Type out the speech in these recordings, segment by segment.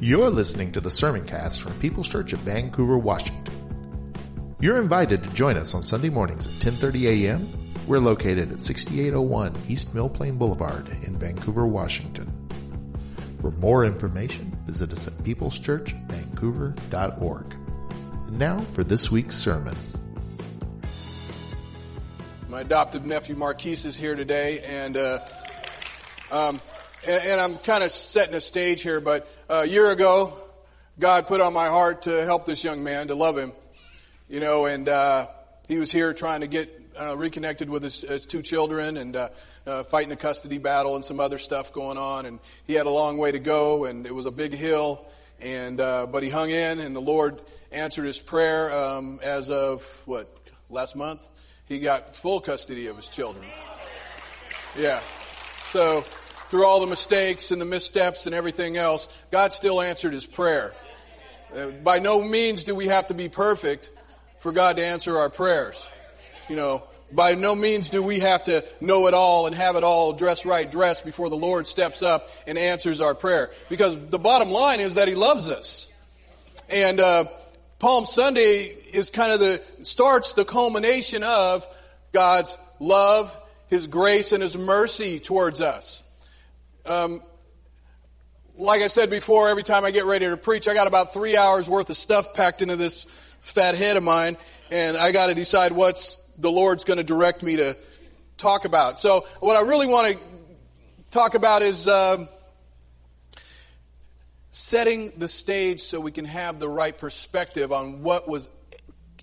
You're listening to the Sermoncast from People's Church of Vancouver, Washington. You're invited to join us on Sunday mornings at 10:30 a.m. We're located at 6801 East Mill Plain Boulevard in Vancouver, Washington. For more information, visit us at peopleschurchvancouver.org. And now for this week's sermon. My adopted nephew Marquise is here today, and I'm kind of setting a stage here, but a year ago, God put on my heart to help this young man, to love him, you know, and he was here trying to get reconnected with his two children and fighting a custody battle and some other stuff going on, and he had a long way to go, and it was a big hill, and but he hung in, and the Lord answered his prayer. As of, last month, he got full custody of his children. Yeah, so through all the mistakes and the missteps and everything else, God still answered his prayer. By no means do we have to be perfect for God to answer our prayers. You know, by no means do we have to know it all and have it all dressed before the Lord steps up and answers our prayer. Because the bottom line is that he loves us. And Palm Sunday is kind of starts the culmination of God's love, his grace, and his mercy towards us. Like I said before, every time I get ready to preach, I got about 3 hours worth of stuff packed into this fat head of mine, and I got to decide what the Lord's going to direct me to talk about. So what I really want to talk about is setting the stage so we can have the right perspective on what was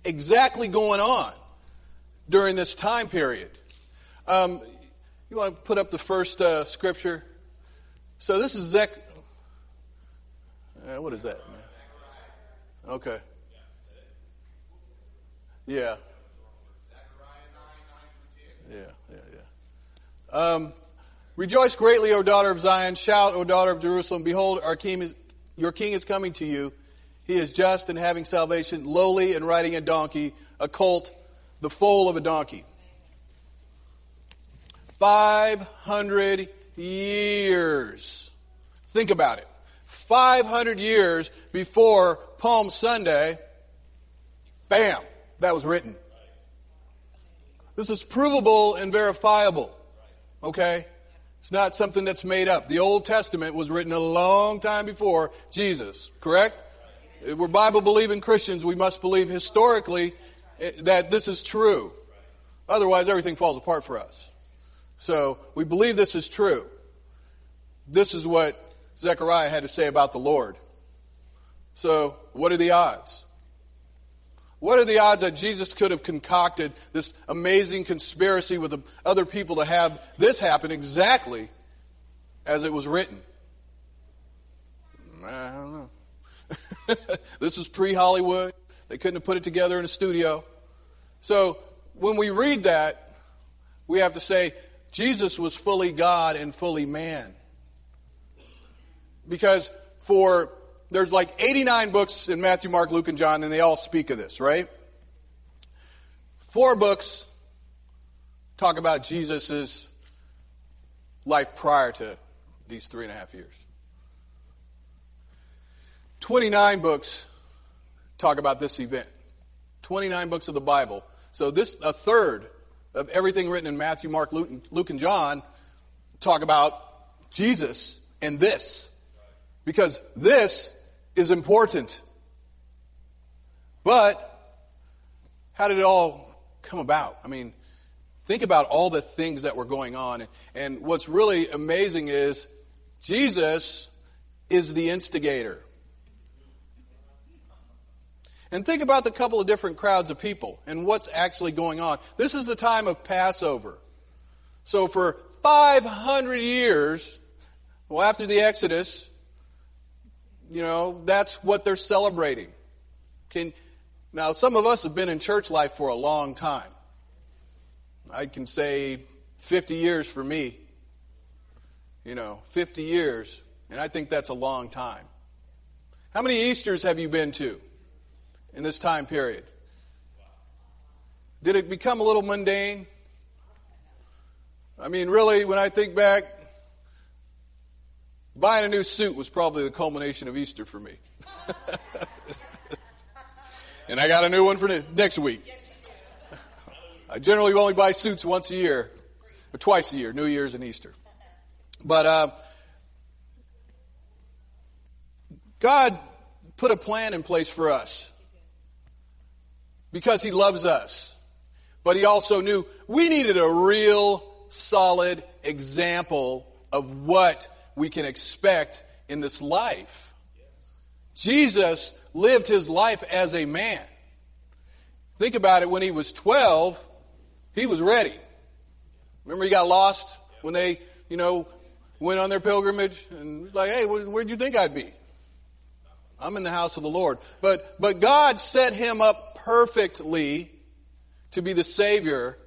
exactly going on during this time period. You want to put up the first scripture? So this is what is that? Okay. Yeah. Yeah. Rejoice greatly, O daughter of Zion. Shout, O daughter of Jerusalem. Behold, your king is coming to you. He is just and having salvation, lowly and riding a donkey, a colt, the foal of a donkey. 500 years. Think about it. 500 years before Palm Sunday, bam, that was written. This is provable and verifiable. Okay? It's not something that's made up. The Old Testament was written a long time before Jesus, correct? If we're Bible-believing Christians, we must believe historically that this is true. Otherwise, everything falls apart for us. So we believe this is true. This is what Zechariah had to say about the Lord. So what are the odds? What are the odds that Jesus could have concocted this amazing conspiracy with other people to have this happen exactly as it was written? I don't know. This is pre-Hollywood. They couldn't have put it together in a studio. So when we read that, we have to say, Jesus was fully God and fully man. Because there's like 89 books in Matthew, Mark, Luke, and John, and they all speak of this, right? 4 books talk about Jesus' life prior to these 3.5 years. 29 books talk about this event. 29 books of the Bible. So a third of everything written in Matthew, Mark, Luke, and John talk about Jesus and this. Because this is important. But how did it all come about? I mean, think about all the things that were going on. And what's really amazing is Jesus is the instigator. And think about the couple of different crowds of people and what's actually going on. This is the time of Passover. So for 500 years, after the Exodus, You know, that's what they're celebrating. Now, some of us have been in church life for a long time. I can say 50 years for me. You know, 50 years, and I think that's a long time. How many Easters have you been to in this time period? Did it become a little mundane? I mean, really, when I think back, buying a new suit was probably the culmination of Easter for me. And I got a new one for next week. I generally only buy suits once a year, or twice a year, New Year's and Easter. But God put a plan in place for us because he loves us. But he also knew we needed a real solid example of what we can expect in this life. Jesus lived his life as a man. Think about it. When he was 12, he was ready. Remember he got lost when they, went on their pilgrimage, and was like, hey, where'd you think I'd be? I'm in the house of the Lord. But God set him up perfectly to be the Savior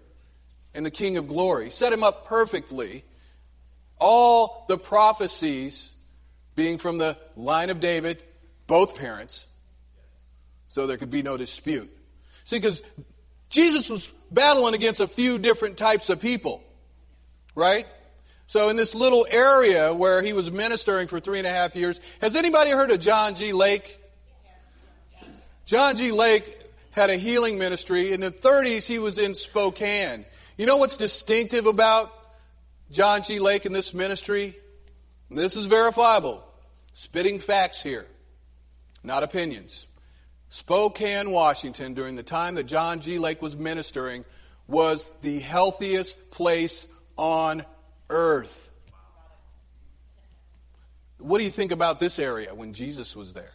and the King of glory. Set him up perfectly. All the prophecies being from the line of David, both parents, so there could be no dispute. See, because Jesus was battling against a few different types of people, right? So in this little area where he was ministering for 3.5 years, has anybody heard of John G. Lake? John G. Lake had a healing ministry. In the 30s, he was in Spokane. You know what's distinctive about John G. Lake in this ministry? And this is verifiable. Spitting facts here, not opinions. Spokane, Washington, during the time that John G. Lake was ministering, was the healthiest place on earth. What do you think about this area when Jesus was there?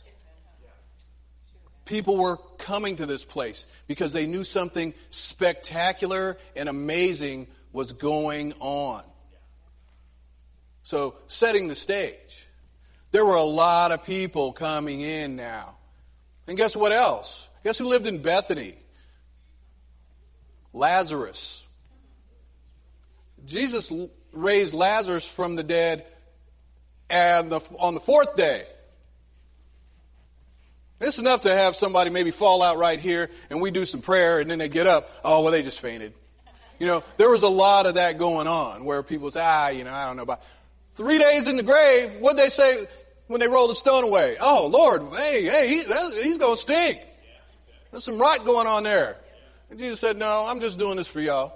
People were coming to this place because they knew something spectacular and amazing was going on. So, setting the stage. There were a lot of people coming in now. And guess what else? Guess who lived in Bethany? Lazarus. Jesus raised Lazarus from the dead on the fourth day. It's enough to have somebody maybe fall out right here, and we do some prayer, and then they get up. Oh, well, they just fainted. There was a lot of that going on where people say, I don't know about 3 days in the grave. What'd they say when they rolled the stone away? Oh, Lord, hey, he's going to stink. There's some rot going on there. And Jesus said, no, I'm just doing this for y'all.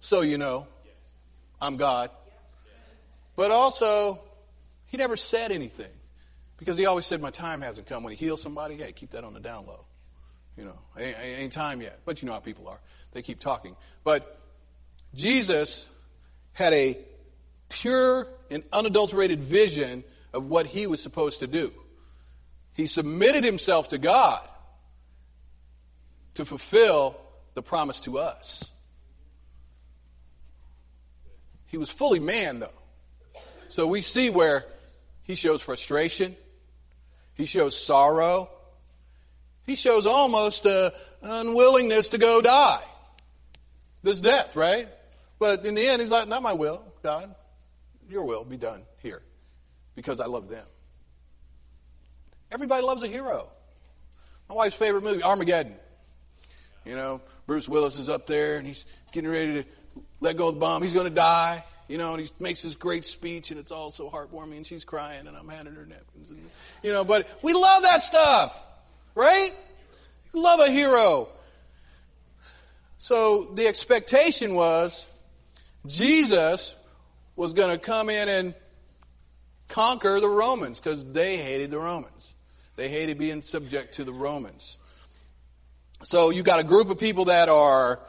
So I'm God. But also, he never said anything because he always said, my time hasn't come. When he heals somebody, hey, keep that on the down low. Ain't time yet. But you know how people are. They keep talking. But Jesus had a pure and unadulterated vision of what he was supposed to do. He submitted himself to God to fulfill the promise to us. He was fully man, though. So we see where he shows frustration. He shows sorrow. He shows almost an unwillingness to go die. This death, right? But in the end, he's like, not my will, God. Your will be done here because I love them. Everybody loves a hero. My wife's favorite movie, Armageddon. Bruce Willis is up there, and he's getting ready to let go of the bomb. He's going to die, and he makes this great speech, and it's all so heartwarming, and she's crying, and I'm handing her napkins. And, but we love that stuff, right? Love a hero. So the expectation was Jesus was going to come in and conquer the Romans because they hated the Romans. They hated being subject to the Romans. So you got a group of people that are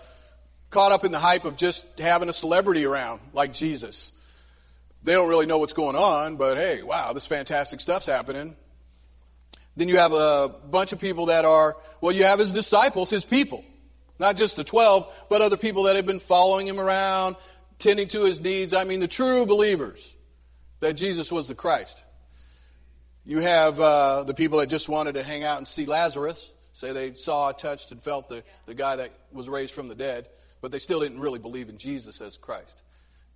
caught up in the hype of just having a celebrity around like Jesus. They don't really know what's going on, but hey, wow, this fantastic stuff's happening. Then you have a bunch of people that are, you have his disciples, his people. Not just the 12, but other people that have been following him around, tending to his needs. The true believers that Jesus was the Christ. You have the people that just wanted to hang out and see Lazarus, say they saw, touched, and felt the guy that was raised from the dead, but they still didn't really believe in Jesus as Christ.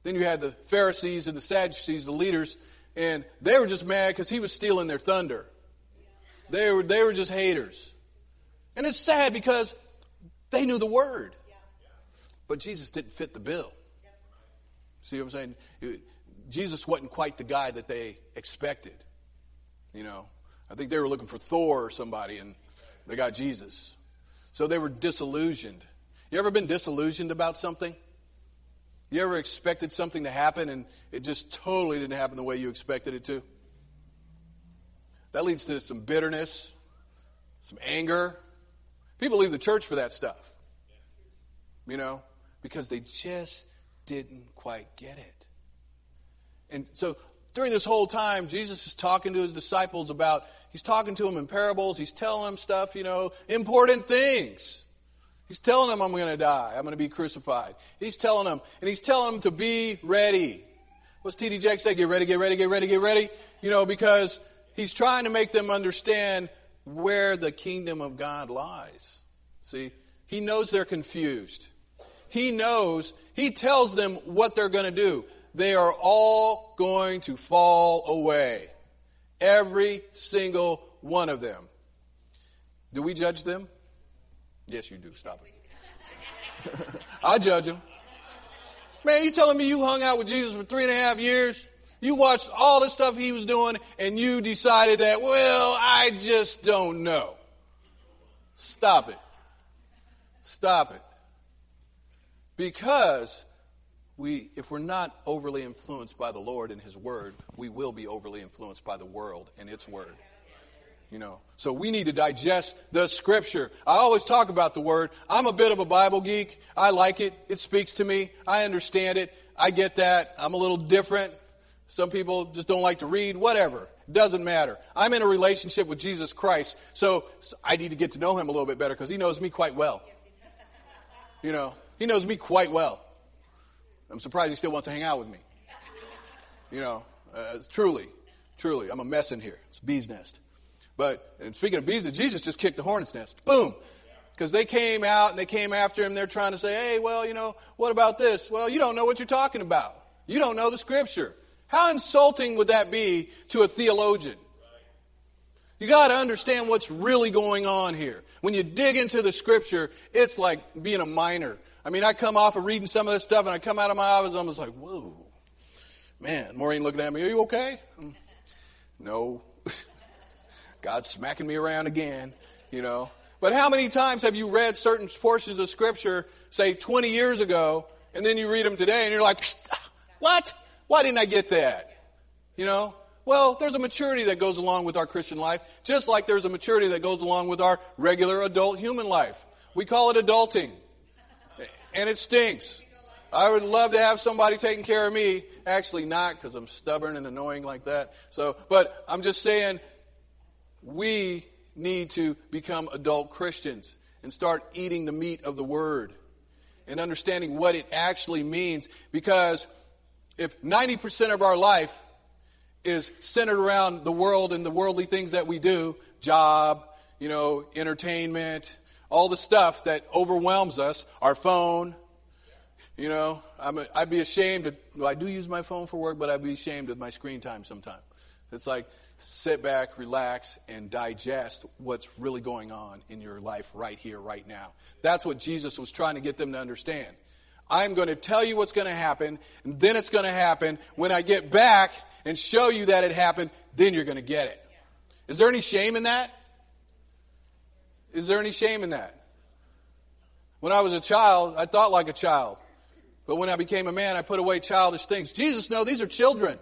Then you had the Pharisees and the Sadducees, the leaders, and they were just mad because he was stealing their thunder. They were just haters. And it's sad because they knew the word. But Jesus didn't fit the bill. See what I'm saying? Jesus wasn't quite the guy that they expected. You know, I think they were looking for Thor or somebody, and they got Jesus. So they were disillusioned. You ever been disillusioned about something? You ever expected something to happen, and it just totally didn't happen the way you expected it to? That leads to some bitterness, some anger. People leave the church for that stuff. You know, because they just didn't quite get it. And so during this whole time, Jesus is talking to his disciples about, he's talking to them in parables, he's telling them stuff, you know, important things. He's telling them, I'm going to die, I'm going to be crucified. He's telling them, and he's telling them to be ready. What's T.D. Jack say? Get ready, get ready, get ready, get ready. You know, because he's trying to make them understand where the kingdom of God lies. See, he knows they're confused. He knows, he tells them what they're going to do. They are all going to fall away. Every single one of them. Do we judge them? Yes, you do. Stop it. I judge them. Man, you telling me you hung out with Jesus for 3.5 years? You watched all the stuff he was doing and you decided that, well, I just don't know. Stop it. Stop it. Because if we're not overly influenced by the Lord and his word, we will be overly influenced by the world and its word. You know, so we need to digest the scripture. I always talk about the word. I'm a bit of a Bible geek. I like it. It speaks to me. I understand it. I get that. I'm a little different. Some people just don't like to read. Whatever. It doesn't matter. I'm in a relationship with Jesus Christ. So I need to get to know him a little bit better because he knows me quite well. You know, he knows me quite well. I'm surprised he still wants to hang out with me. You know, truly, I'm a mess in here. It's a bee's nest. But, and speaking of bees, Jesus just kicked the hornet's nest. Boom. Because they came out and they came after him. They're trying to say, hey, well, you know, what about this? Well, you don't know what you're talking about. You don't know the scripture. How insulting would that be to a theologian? You got to understand what's really going on here. When you dig into the scripture, it's like being a minor. I mean, I come off of reading some of this stuff and I come out of my office and I'm just like, whoa. Man, Maureen looking at me, are you okay? No. God's smacking me around again, you know. But how many times have you read certain portions of Scripture, say 20 years ago, and then you read them today, and you're like, what? Why didn't I get that? You know? Well, there's a maturity that goes along with our Christian life, just like there's a maturity that goes along with our regular adult human life. We call it adulting, and it stinks. I would love to have somebody taking care of me. Actually not, because I'm stubborn and annoying like that. So, but I'm just saying, we need to become adult Christians and start eating the meat of the word and understanding what it actually means. Because if 90% of our life is centered around the world and the worldly things that we do, job, you know, entertainment, all the stuff that overwhelms us, our phone, you know, I'd be ashamed. I do use my phone for work, but I'd be ashamed of my screen time sometimes. It's like, sit back, relax, and digest what's really going on in your life right here, right now. That's what Jesus was trying to get them to understand. I'm going to tell you what's going to happen, and then it's going to happen. When I get back and show you that it happened, then you're going to get it. Is there any shame in that? Is there any shame in that? When I was a child, I thought like a child. But when I became a man, I put away childish things. Jesus, no, these are children.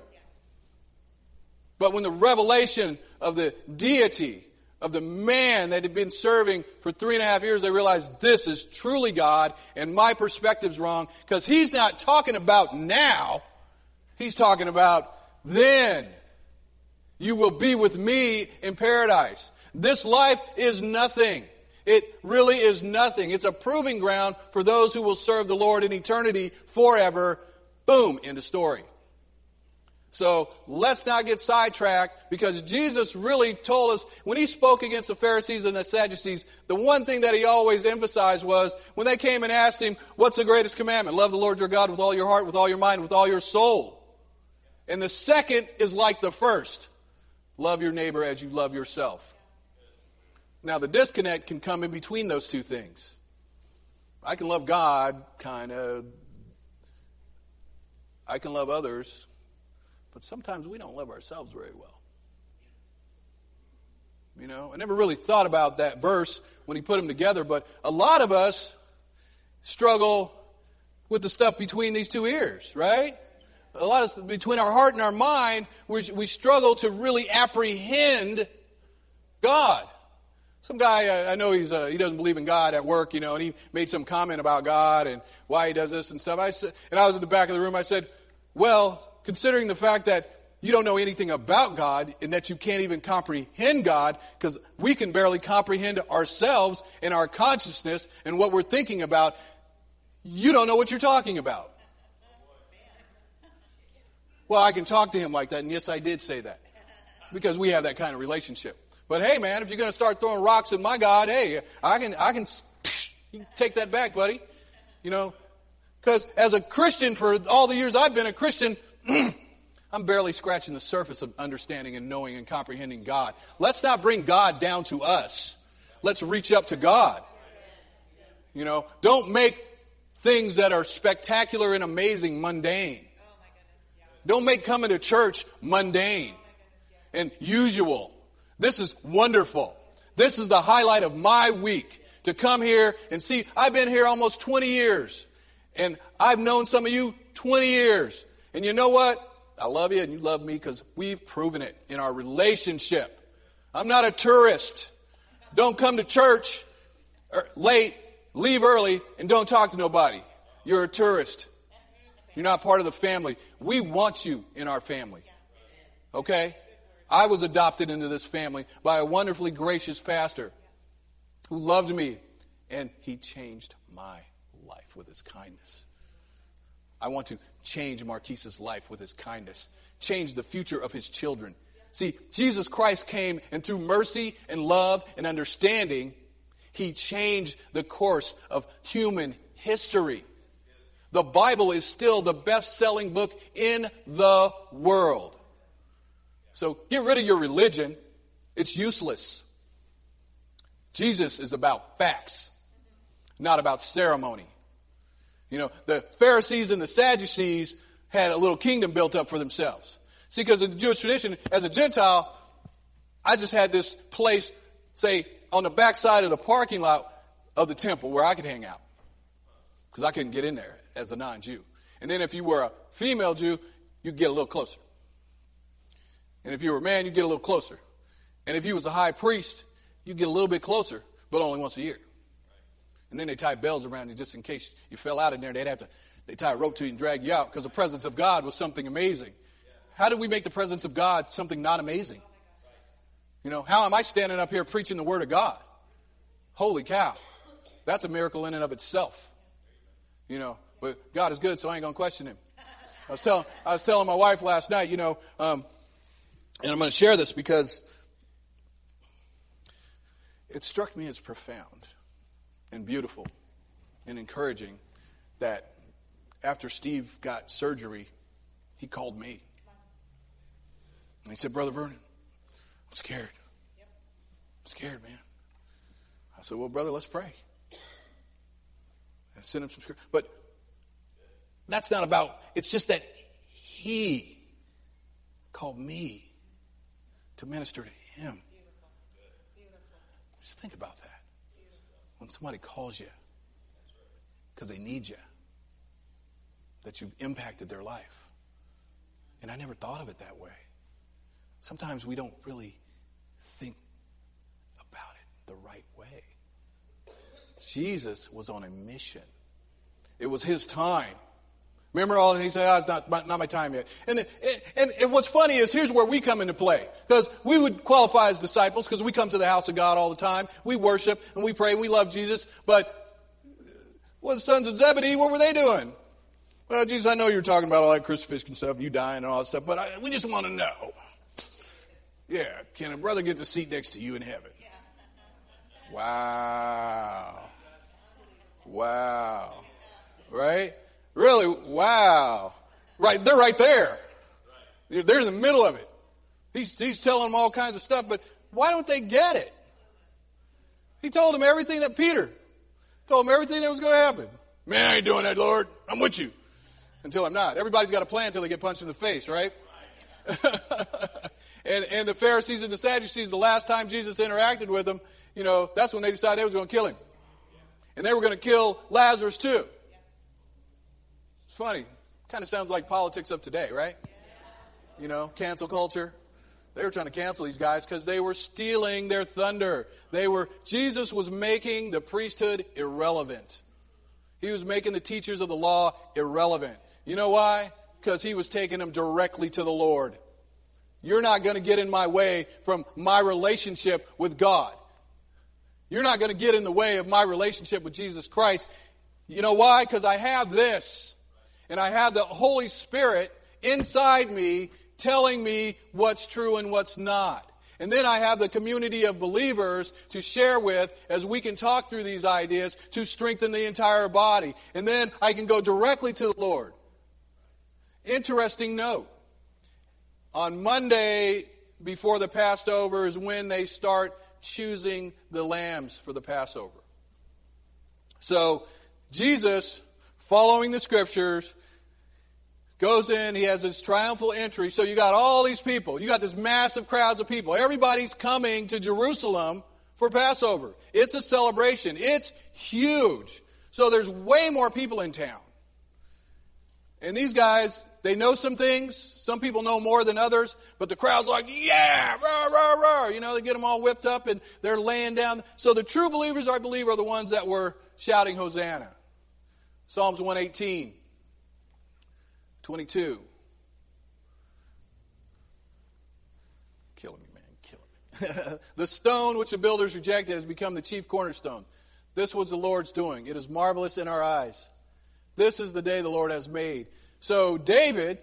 But when the revelation of the deity, of the man that had been serving for 3.5 years, they realized this is truly God and my perspective's wrong because he's not talking about now. He's talking about then you will be with me in paradise. This life is nothing. It really is nothing. It's a proving ground for those who will serve the Lord in eternity forever. Boom, end of story. So let's not get sidetracked, because Jesus really told us, when he spoke against the Pharisees and the Sadducees, the one thing that he always emphasized was, when they came and asked him, what's the greatest commandment? Love the Lord your God with all your heart, with all your mind, with all your soul. And the second is like the first. Love your neighbor as you love yourself. Now the disconnect can come in between those two things. I can love God, kind of. I can love others. But sometimes we don't love ourselves very well. You know, I never really thought about that verse when he put them together, but a lot of us struggle with the stuff between these two ears, right? A lot of stuff between our heart and our mind, we struggle to really apprehend God. Some guy, I know he doesn't believe in God at work, you know, and he made some comment about God and why he does this and stuff. I was in the back of the room, I said, well, considering the fact that you don't know anything about God and that you can't even comprehend God, because we can barely comprehend ourselves and our consciousness and what we're thinking about, you don't know what you're talking about. Well, I can talk to him like that, and yes, I did say that, because we have that kind of relationship. But hey, man, if you're going to start throwing rocks at my God, hey, I can take that back, buddy. You know, because as a Christian, for all the years I've been a Christian, I'm barely scratching the surface of understanding and knowing and comprehending God. Let's not bring God down to us. Let's reach up to God. You know, don't make things that are spectacular and amazing mundane. Don't make coming to church mundane and usual. This is wonderful. This is the highlight of my week, to come here and see. I've been here almost 20 years, and I've known some of you 20 years. And you know what? I love you and you love me, because we've proven it in our relationship. I'm not a tourist. Don't come to church late, leave early, and don't talk to nobody. You're a tourist. You're not part of the family. We want you in our family. Okay? I was adopted into this family by a wonderfully gracious pastor who loved me, and he changed my life with his kindness. I want to change Marquise's life with his kindness. Change the future of his children. See, Jesus Christ came, and through mercy and love and understanding, he changed the course of human history. The Bible is still the best-selling book in the world. So get rid of your religion. It's useless. Jesus is about facts, not about ceremony. You know, the Pharisees and the Sadducees had a little kingdom built up for themselves. See, because in the Jewish tradition, as a Gentile, I just had this place, say, on the backside of the parking lot of the temple where I could hang out, because I couldn't get in there as a non-Jew. And then if you were a female Jew, you'd get a little closer. And if you were a man, you'd get a little closer. And if you was a high priest, you'd get a little bit closer, but only once a year. And then they tie bells around you just in case you fell out in there. They tie a rope to you and drag you out, because the presence of God was something amazing. How did we make the presence of God something not amazing? You know, how am I standing up here preaching the Word of God? Holy cow. That's a miracle in and of itself. You know, but God is good, so I ain't going to question him. I was telling my wife last night, you know, and I'm going to share this because it struck me as profound and beautiful and encouraging that after Steve got surgery, he called me. And he said, Brother Vernon, I'm scared. I'm scared, man. I said, well, brother, let's pray. I sent him some scripture. But that's not about, it's just that he called me to minister to him. Just think about that. When somebody calls you because they need you, that you've impacted their life. And I never thought of it that way. Sometimes we don't really think about it the right way. Jesus was on a mission. It was his time. Remember, all he said, it's not my time yet. And what's funny is, here's where we come into play. Because we would qualify as disciples, because we come to the house of God all the time. We worship and we pray and we love Jesus. But what the sons of Zebedee, what were they doing? Well, Jesus, I know you're talking about all that crucifixion and stuff, you dying and all that stuff, but we just want to know. Yeah, can a brother get the seat next to you in heaven? Wow. Wow. Right? Really? Wow. Right, they're right there. They're in the middle of it. He's telling them all kinds of stuff, but why don't they get it? He told them everything that Peter told them everything that was going to happen. Man, I ain't doing that, Lord. I'm with you. Until I'm not. Everybody's got a plan until they get punched in the face, right? And the Pharisees and the Sadducees, the last time Jesus interacted with them, you know, that's when they decided they was going to kill him. And they were going to kill Lazarus too. It's funny. Kind of sounds like politics of today, right? You know, cancel culture. They were trying to cancel these guys because they were stealing their thunder. Jesus was making the priesthood irrelevant. He was making the teachers of the law irrelevant. You know why? Because he was taking them directly to the Lord. You're not going to get in my way from my relationship with God. You're not going to get in the way of my relationship with Jesus Christ. You know why? Because I have this. And I have the Holy Spirit inside me telling me what's true and what's not. And then I have the community of believers to share with as we can talk through these ideas to strengthen the entire body. And then I can go directly to the Lord. Interesting note. On Monday before the Passover is when they start choosing the lambs for the Passover. So Jesus, following the scriptures, goes in, he has his triumphal entry. So you got all these people. You got this massive crowds of people. Everybody's coming to Jerusalem for Passover. It's a celebration. It's huge. So there's way more people in town. And these guys, they know some things. Some people know more than others. But the crowd's like, yeah, rah, rah, rah. You know, they get them all whipped up and they're laying down. So the true believers, I believe, are the ones that were shouting Hosanna. Psalms 118. 22. Killing me, man. Killing me. The stone which the builders rejected has become the chief cornerstone. This was the Lord's doing. It is marvelous in our eyes. This is the day the Lord has made. So David,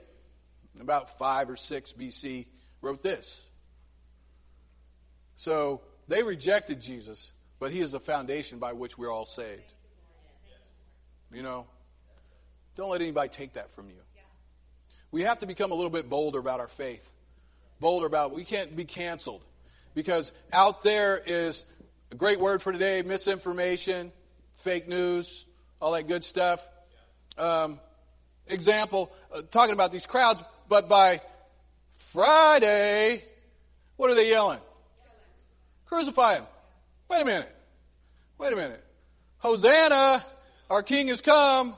about 5 or 6 BC, wrote this. So they rejected Jesus, but he is the foundation by which we're all saved. You know? Don't let anybody take that from you. We have to become a little bit bolder about our faith. Bolder about, we can't be canceled. Because out there is a great word for today, misinformation, fake news, all that good stuff. Example, talking about these crowds, but by Friday, what are they yelling? Crucify him. Wait a minute. Wait a minute. Hosanna, our king has come.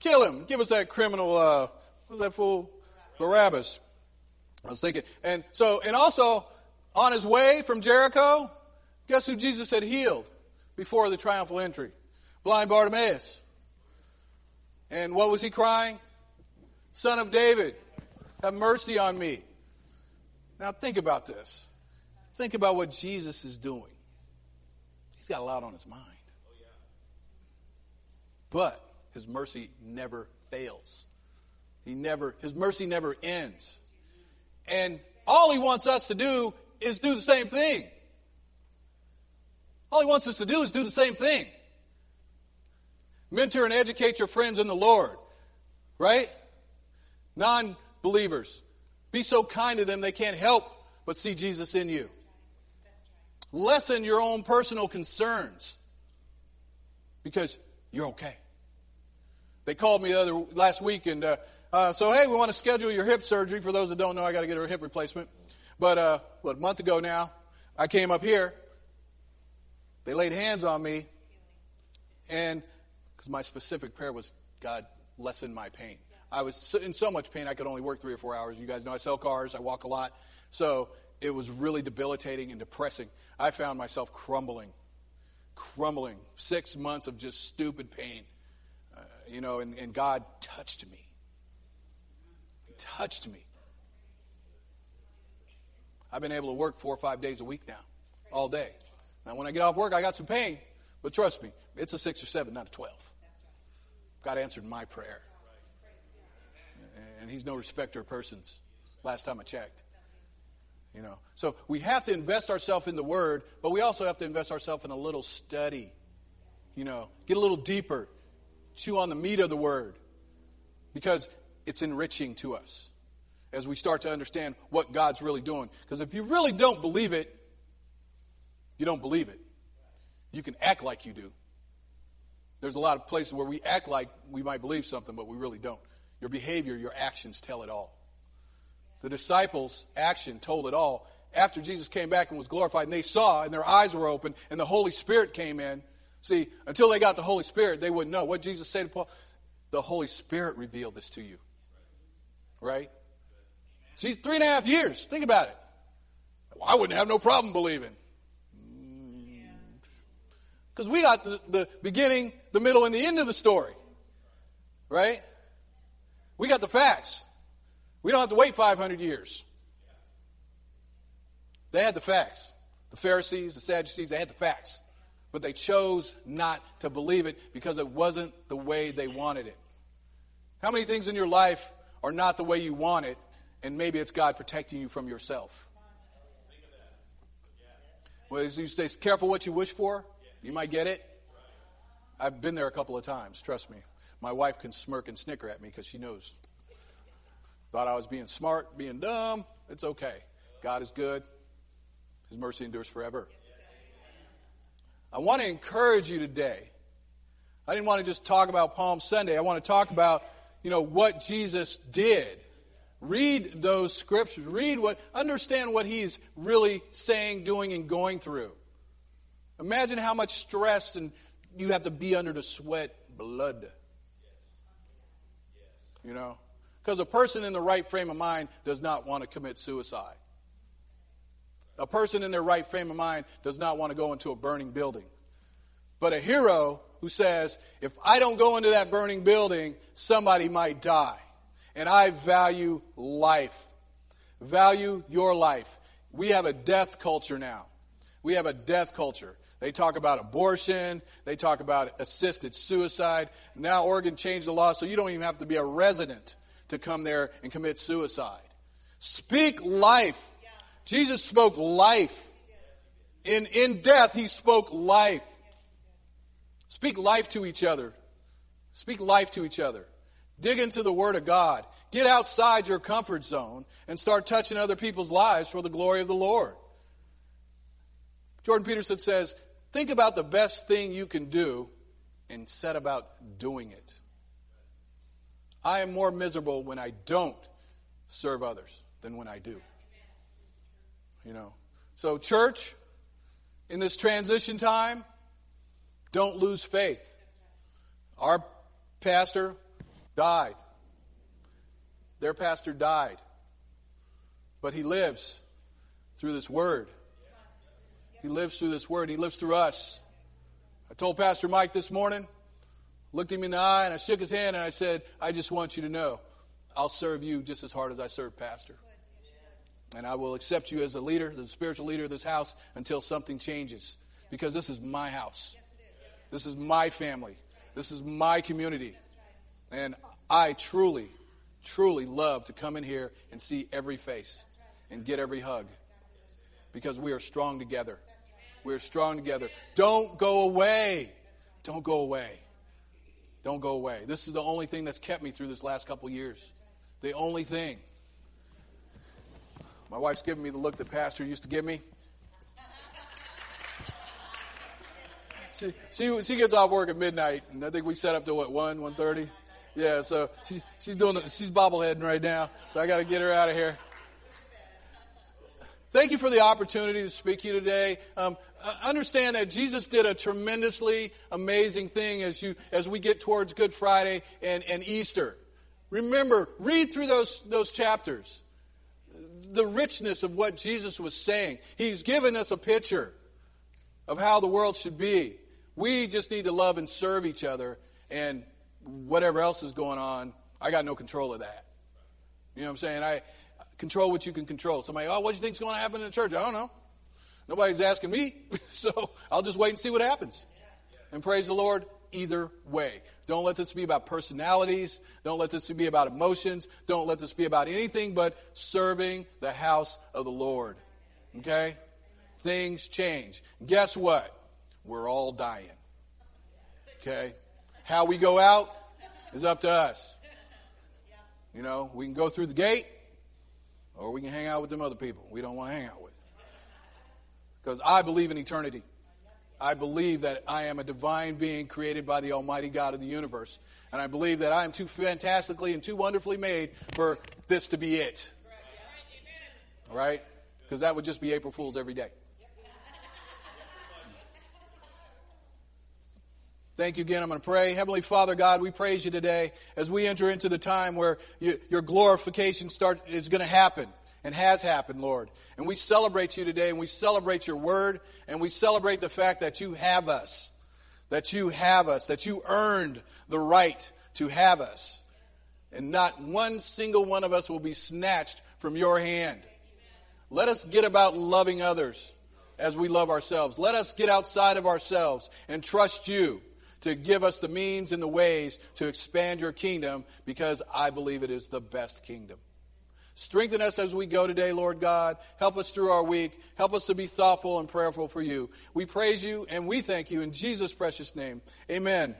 Kill him. Give us that criminal, what was that fool? Barabbas. I was thinking. And also, on his way from Jericho, guess who Jesus had healed before the triumphal entry? Blind Bartimaeus. And what was he crying? Son of David, have mercy on me. Now think about this. Think about what Jesus is doing. He's got a lot on his mind. But his mercy never fails. His mercy never ends. And all he wants us to do is do the same thing. All he wants us to do is do the same thing. Mentor and educate your friends in the Lord. Right? Non-believers. Be so kind to them they can't help but see Jesus in you. Lessen your own personal concerns. Because you're okay. They called me last week, and so, hey, we want to schedule your hip surgery. For those that don't know, I got to get a hip replacement. But a month ago now, I came up here. They laid hands on me, and because my specific prayer was, God, lessen my pain. I was in so much pain I could only work 3 or 4 hours. You guys know I sell cars, I walk a lot, so it was really debilitating and depressing. I found myself crumbling. 6 months of just stupid pain. You know, and God touched me. He touched me. I've been able to work 4 or 5 days a week now, all day. Now, when I get off work, I got some pain, but trust me, it's a 6 or 7, not a 12. God answered my prayer. And he's no respecter of persons, last time I checked. You know, so we have to invest ourselves in the Word, but we also have to invest ourselves in a little study. You know, get a little deeper, chew on the meat of the Word, because it's enriching to us as we start to understand what God's really doing. Because if you really don't believe it, you don't believe it. You can act like you do. There's a lot of places where we act like we might believe something, but we really don't. Your behavior, your actions tell it all. The disciples' action told it all. After Jesus came back and was glorified, and they saw, and their eyes were open, and the Holy Spirit came in. See, until they got the Holy Spirit, they wouldn't know. What Jesus said to Paul, the Holy Spirit revealed this to you. Right? See, 3.5 years. Think about it. Well, I wouldn't have no problem believing. Because we got the beginning, the middle, and the end of the story. Right? We got the facts. We don't have to wait 500 years. They had the facts. The Pharisees, the Sadducees, they had the facts. But they chose not to believe it because it wasn't the way they wanted it. How many things in your life are not the way you want it, and maybe it's God protecting you from yourself? Well, as you say, careful what you wish for. You might get it. I've been there a couple of times, trust me. My wife can smirk and snicker at me because she knows. Thought I was being smart, being dumb. It's okay. God is good. His mercy endures forever. I want to encourage you today. I didn't want to just talk about Palm Sunday. I want to talk about, you know, what Jesus did. Read those scriptures. Understand what he's really saying, doing, and going through. Imagine how much stress and you have to be under to sweat blood. You know? Because a person in the right frame of mind does not want to commit suicide. A person in their right frame of mind does not want to go into a burning building. But a hero who says, if I don't go into that burning building, somebody might die. And I value life. Value your life. We have a death culture now. We have a death culture. They talk about abortion. They talk about assisted suicide. Now Oregon changed the law, so you don't even have to be a resident to come there and commit suicide. Speak life. Jesus spoke life. In death, he spoke life. Speak life to each other. Speak life to each other. Dig into the Word of God. Get outside your comfort zone and start touching other people's lives for the glory of the Lord. Jordan Peterson says, think about the best thing you can do and set about doing it. I am more miserable when I don't serve others than when I do. You know, so church, in this transition time, don't lose faith. Our pastor died. Their pastor died. But he lives through this Word. He lives through this Word. He lives through us. I told Pastor Mike this morning, looked him in the eye, and I shook his hand, and I said, I just want you to know, I'll serve you just as hard as I serve Pastor. And I will accept you as a leader, the spiritual leader of this house, until something changes. Because this is my house. This is my family. This is my community. And I truly, truly love to come in here and see every face and get every hug. Because we are strong together. We are strong together. Don't go away. Don't go away. Don't go away. This is the only thing that's kept me through this last couple years. The only thing. My wife's giving me the look that Pastor used to give me. She gets off work at midnight, and I think we set up to, 1:30? Yeah, so she's bobbleheading right now, so I got to get her out of here. Thank you for the opportunity to speak to you today. Understand that Jesus did a tremendously amazing thing as we get towards Good Friday and Easter. Remember, read through those chapters. The richness of what Jesus was saying. He's given us a picture of how the world should be. We just need to love and serve each other, and whatever else is going on, I got no control of that. You know what I'm saying? I control what you can control. Somebody, what do you think is going to happen in the church? I don't know. Nobody's asking me, so I'll just wait and see what happens. And praise the Lord either way. Don't let this be about personalities. Don't let this be about emotions. Don't let this be about anything but serving the house of the Lord. Okay? Things change. Guess what? We're all dying. Okay? How we go out is up to us. You know, we can go through the gate, or we can hang out with them other people we don't want to hang out with. Because I believe in eternity. I believe that I am a divine being created by the Almighty God of the universe. And I believe that I am too fantastically and too wonderfully made for this to be it. All right? Because that would just be April Fool's every day. Thank you again. I'm going to pray. Heavenly Father, God, we praise you today as we enter into the time where your glorification is going to happen and has happened, Lord. And we celebrate you today, and we celebrate your word, and we celebrate the fact that you have us, that you earned the right to have us. And not one single one of us will be snatched from your hand. Let us get about loving others as we love ourselves. Let us get outside of ourselves and trust you to give us the means and the ways to expand your kingdom, because I believe it is the best kingdom. Strengthen us as we go today, Lord God. Help us through our week. Help us to be thoughtful and prayerful for you. We praise you and we thank you in Jesus' precious name. Amen.